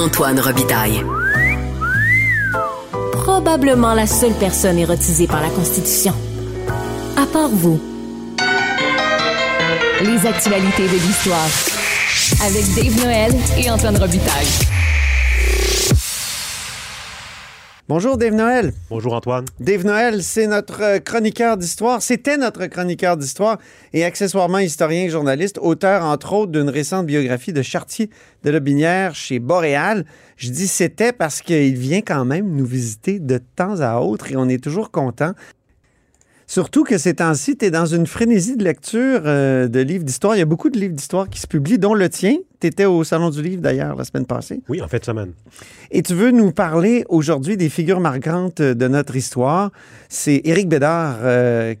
Antoine Robitaille. Probablement la seule personne érotisée par la Constitution. À part vous. Les actualités de l'histoire. Avec Dave Noël et Antoine Robitaille. Bonjour Dave Noël. Bonjour Antoine. Dave Noël, c'est notre chroniqueur d'histoire. C'était notre chroniqueur d'histoire et accessoirement historien et journaliste, auteur entre autres d'une récente biographie de Chartier de Lotbinière chez Boréal. Je dis c'était parce qu'il vient quand même nous visiter de temps à autre et on est toujours content. Surtout que ces temps-ci, tu es dans une frénésie de lecture de livres d'histoire. Il y a beaucoup de livres d'histoire qui se publient, dont le tien. Tu étais au Salon du livre, d'ailleurs, la semaine passée. Oui, en fin de semaine. Et tu veux nous parler aujourd'hui des figures marquantes de notre histoire. C'est Éric Bédard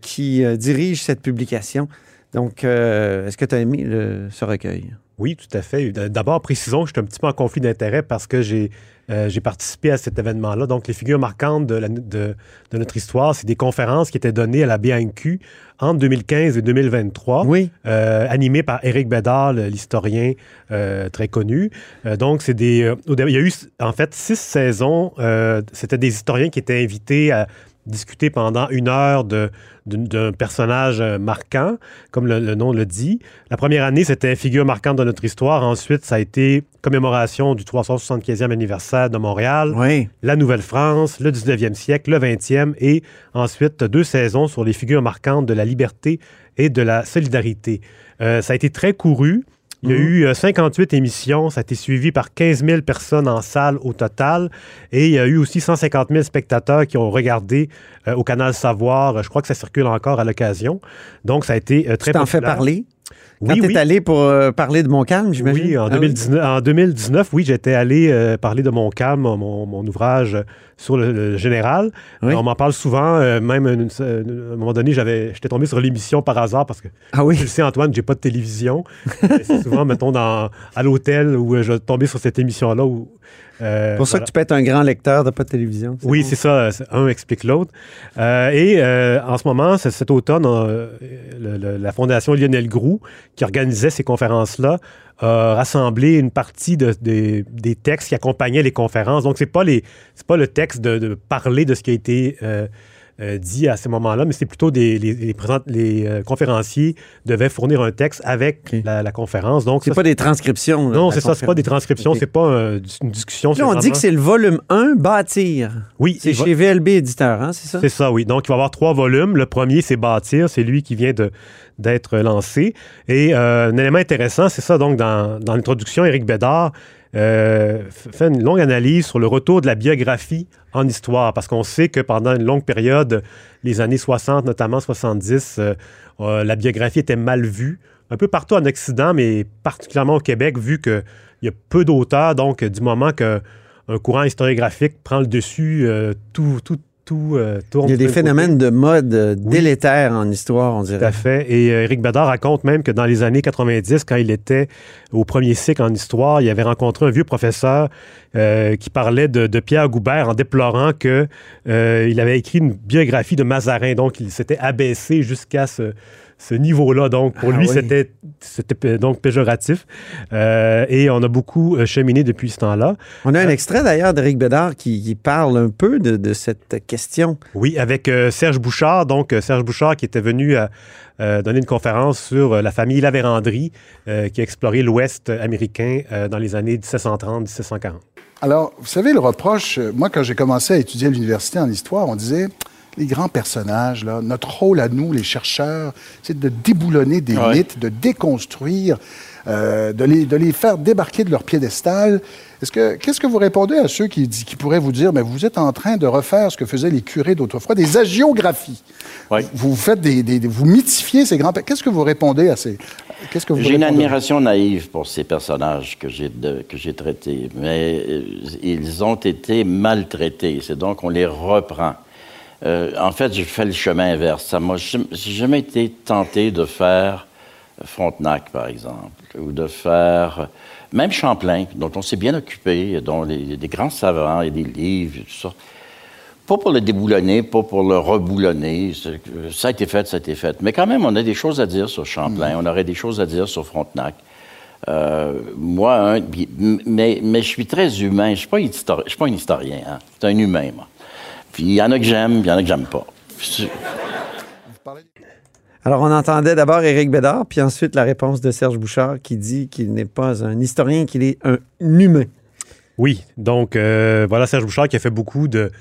qui dirige cette publication. Donc, est-ce que tu as aimé ce recueil? Oui, tout à fait. D'abord, précisons que je suis un petit peu en conflit d'intérêt parce que j'ai participé à cet événement-là. Donc, les figures marquantes de notre histoire, c'est des conférences qui étaient données à la BNQ entre 2015 et 2023, oui. Animées par Éric Bédard, l'historien très connu. Donc, c'est des... il y a eu, en fait, 6 saisons. C'était des historiens qui étaient invités à discuter pendant 1 heure d'un personnage marquant, comme le nom le dit. La première année, c'était figure marquante de notre histoire. Ensuite, ça a été commémoration du 375e anniversaire de Montréal, oui. La Nouvelle-France, le 19e siècle, le 20e et ensuite 2 saisons sur les figures marquantes de la liberté et de la solidarité. Ça a été très couru. Il y a eu 58 émissions, ça a été suivi par 15 000 personnes en salle au total et il y a eu aussi 150 000 spectateurs qui ont regardé au Canal Savoir. Je crois que ça circule encore à l'occasion. Donc, ça a été très populaire. Tu t'en fais parler? Quand oui, tu es allé pour parler de Montcalm, j'imagine? Oui, en 2019, oui, j'étais allé parler de Montcalm, mon ouvrage sur le général. Oui. On m'en parle souvent, même à un moment donné, j'étais tombé sur l'émission par hasard parce que, tu le sais Antoine, j'ai pas de télévision. C'est souvent, mettons, à l'hôtel où je tombais sur cette émission-là. Pour ça que tu peux être un grand lecteur de pas de télévision. Oui, c'est ça. Un explique l'autre. Et en ce moment, cet automne, la Fondation Lionel Groulx, qui organisait ces conférences-là, a rassemblé une partie des textes qui accompagnaient les conférences. Donc, c'est pas le texte de parler de ce qui a été... dit à ces moments-là, mais c'est plutôt les conférenciers devaient fournir un texte avec la conférence. Donc c'est pas des transcriptions. Non, c'est ça, c'est pas des transcriptions, c'est pas une discussion. Là, on dit que c'est le volume 1, Bâtir. Oui. C'est chez VLB Éditeur, hein, c'est ça? C'est ça, oui. Donc, il va y avoir 3 volumes. Le premier, c'est Bâtir, c'est lui qui vient d'être lancé. Et un élément intéressant, c'est ça, donc, dans l'introduction, Éric Bédard fait une longue analyse sur le retour de la biographie en histoire, parce qu'on sait que pendant une longue période, les années 60, notamment 70, la biographie était mal vue, un peu partout en Occident, mais particulièrement au Québec, vu qu'il y a peu d'auteurs, donc du moment qu'un courant historiographique prend le dessus, tout tourne. Il y a des phénomènes de mode délétères en histoire, on dirait. Tout à fait. Et Éric Bédard raconte même que dans les années 90, quand il était au premier cycle en histoire, il avait rencontré un vieux professeur qui parlait de Pierre Goubert en déplorant qu'il avait écrit une biographie de Mazarin. Donc, il s'était abaissé jusqu'à ce niveau-là. Donc, pour lui, c'était donc péjoratif. Et on a beaucoup cheminé depuis ce temps-là. On a un extrait, d'ailleurs, d'Éric Bédard qui parle un peu de cette question. Oui, avec Serge Bouchard. Donc, Serge Bouchard qui était venu donner une conférence sur la famille La Vérandrye qui a exploré l'Ouest américain dans les années 1730-1740. Alors, vous savez, le reproche, moi, quand j'ai commencé à étudier à l'université en histoire, on disait... Les grands personnages, là, notre rôle à nous, les chercheurs, c'est de déboulonner des mythes, de déconstruire, de les faire débarquer de leur piédestal. Qu'est-ce que vous répondez à ceux qui pourraient vous dire « Mais vous êtes en train de refaire ce que faisaient les curés d'autrefois, des hagiographies. Oui. » Vous faites vous mythifiez ces grands... Qu'est-ce que vous répondez à ces... J'ai une admiration naïve pour ces personnages que j'ai traités, mais ils ont été maltraités. C'est donc on les reprend. En fait, j'ai fait le chemin inverse. J'ai jamais été tenté de faire Frontenac, par exemple, ou de faire même Champlain, dont on s'est bien occupé, dont des grands savants et des livres, et tout ça. Pas pour le déboulonner, pas pour le reboulonner. Ça a été fait, ça a été fait. Mais quand même, on a des choses à dire sur Champlain, on aurait des choses à dire sur Frontenac. Moi, hein, mais je suis très humain. Je suis pas un historien. Hein. C'est un humain, moi. Puis il y en a que j'aime, puis il y en a que j'aime pas. Alors, on entendait d'abord Éric Bédard, puis ensuite la réponse de Serge Bouchard qui dit qu'il n'est pas un historien, qu'il est un humain. Oui, donc voilà Serge Bouchard qui a fait beaucoup de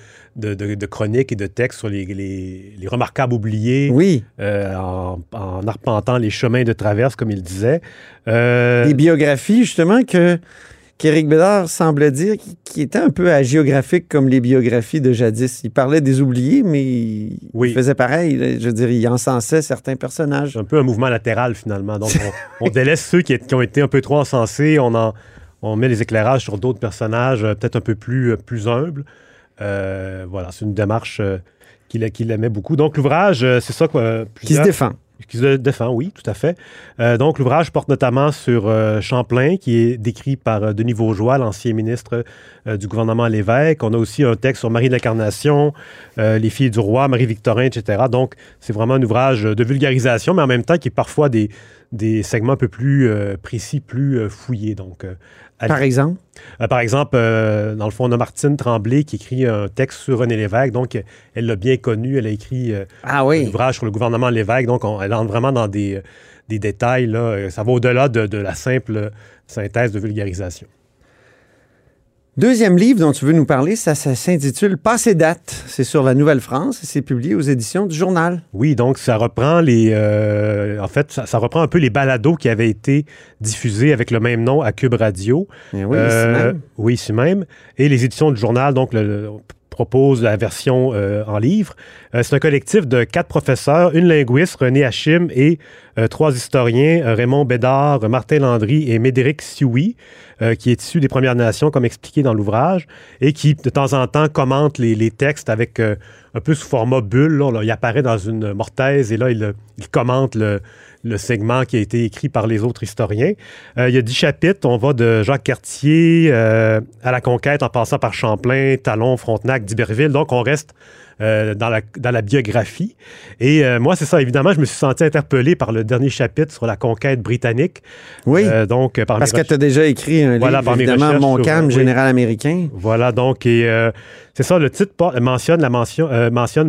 chroniques et de textes sur les remarquables oubliés, oui. En arpentant les chemins de traverse, comme il disait. Des biographies, justement, qu'Éric Bédard semblait dire qui étaient un peu hagiographiques comme les biographies de jadis. Il parlait des oubliés, mais il faisait pareil. Je veux dire, il encensait certains personnages. Un peu un mouvement latéral, finalement. Donc, on délaisse ceux qui ont été un peu trop encensés, on met les éclairages sur d'autres personnages peut-être un peu plus humbles. Voilà, c'est une démarche qu'il aimait beaucoup. Donc, l'ouvrage, c'est ça quoi. Qui se défend. Qui se défend, oui, tout à fait. Donc, l'ouvrage porte notamment sur Champlain, qui est décrit par Denis Vaugeois, l'ancien ministre du gouvernement Lévesque. On a aussi un texte sur Marie de l'Incarnation, les filles du roi, Marie Victorin, etc. Donc, c'est vraiment un ouvrage de vulgarisation, mais en même temps qui est parfois des segments un peu plus précis, plus fouillés. Donc, par exemple? Par exemple, dans le fond, on a Martine Tremblay qui écrit un texte sur René Lévesque. Donc, elle l'a bien connu. Elle a écrit un ouvrage sur le gouvernement Lévesque. Donc, elle entre vraiment dans des détails. Là. Ça va au-delà de la simple synthèse de vulgarisation. Deuxième livre dont tu veux nous parler, ça s'intitule « Passé date ». C'est sur la Nouvelle-France et c'est publié aux éditions du Journal. Oui, donc ça reprend ça reprend un peu les balados qui avaient été diffusés avec le même nom à QUB Radio. Et oui, ici même. Oui, ici même. Et les éditions du Journal, donc propose la version en livre. C'est un collectif de 4 professeurs, une linguiste, René Hachim, et 3 historiens, Raymond Bédard, Martin Landry et Médéric Sioui, qui est issu des Premières Nations, comme expliqué dans l'ouvrage, et qui, de temps en temps, commente les textes avec un peu sous format bulle. Là, il apparaît dans une mortaise et là, il commente le segment qui a été écrit par les autres historiens. Il y a 10 chapitres. On va de Jacques Cartier à la Conquête en passant par Champlain, Talon, Frontenac, Diberville. Donc, on reste dans la biographie. Et moi, c'est ça, évidemment, je me suis senti interpellé par le dernier chapitre sur la conquête britannique. Oui, donc, parce que tu as déjà écrit un livre, évidemment, Montcalm, général américain. Voilà, donc, et c'est ça, le titre mentionne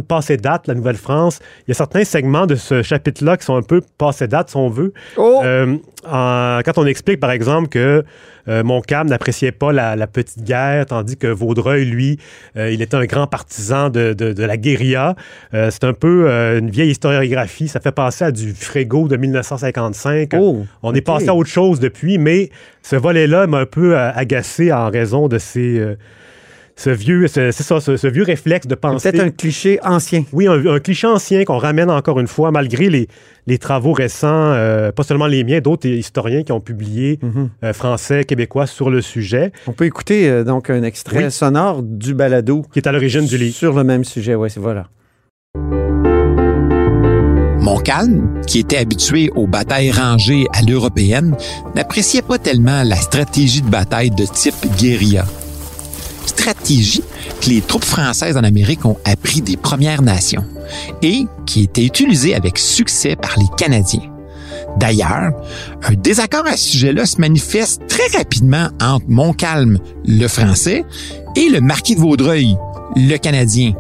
Passé date, la Nouvelle-France. Il y a certains segments de ce chapitre-là qui sont un peu passé date, si on veut. Oh! Quand on explique, par exemple, que Montcalm n'appréciait pas la petite guerre, tandis que Vaudreuil, lui, il était un grand partisan de la guérilla. C'est un peu une vieille historiographie. Ça fait passer à du Frégo de 1955. Oh, on est passé à autre chose depuis, mais ce volet-là m'a un peu agacé en raison de ces... Ce vieux réflexe de penser... Peut-être un cliché ancien. Oui, un cliché ancien qu'on ramène encore une fois, malgré les travaux récents, pas seulement les miens, d'autres historiens qui ont publié français, québécois sur le sujet. On peut écouter donc un extrait sonore du balado. Qui est à l'origine du livre. Sur le même sujet, oui, voilà. Montcalm, qui était habitué aux batailles rangées à l'européenne, n'appréciait pas tellement la stratégie de bataille de type guérilla. Stratégie que les troupes françaises en Amérique ont appris des Premières Nations et qui était utilisée avec succès par les Canadiens. D'ailleurs, un désaccord à ce sujet-là se manifeste très rapidement entre Montcalm, le Français, et le marquis de Vaudreuil, le Canadien,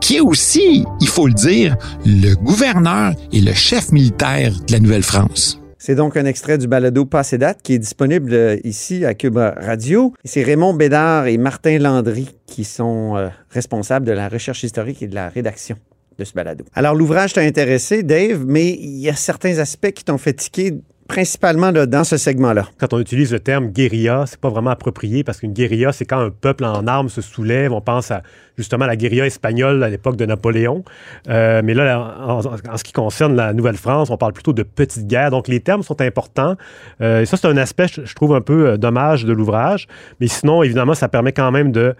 qui est aussi, il faut le dire, le gouverneur et le chef militaire de la Nouvelle-France. C'est donc un extrait du balado Passé date qui est disponible ici à QUB Radio. C'est Raymond Bédard et Martin Landry qui sont responsables de la recherche historique et de la rédaction de ce balado. Alors, l'ouvrage t'a intéressé, Dave, mais il y a certains aspects qui t'ont fait tiquer, principalement là, dans ce segment-là. Quand on utilise le terme guérilla, c'est pas vraiment approprié parce qu'une guérilla, c'est quand un peuple en armes se soulève. On pense à, justement à la guérilla espagnole à l'époque de Napoléon. Mais là, en ce qui concerne la Nouvelle-France, on parle plutôt de petite guerre. Donc, les termes sont importants. Et ça, c'est un aspect, je trouve, un peu dommage de l'ouvrage. Mais sinon, évidemment, ça permet quand même de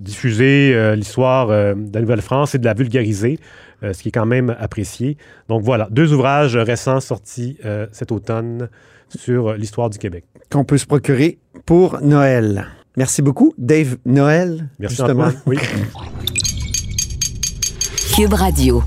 diffuser l'histoire de la Nouvelle-France et de la vulgariser, ce qui est quand même apprécié. Donc, voilà, 2 ouvrages récents sortis cet automne sur l'histoire du Québec. Qu'on peut se procurer pour Noël. Merci beaucoup, Dave Noël. Merci justement. Antoine. Oui. QUB Radio.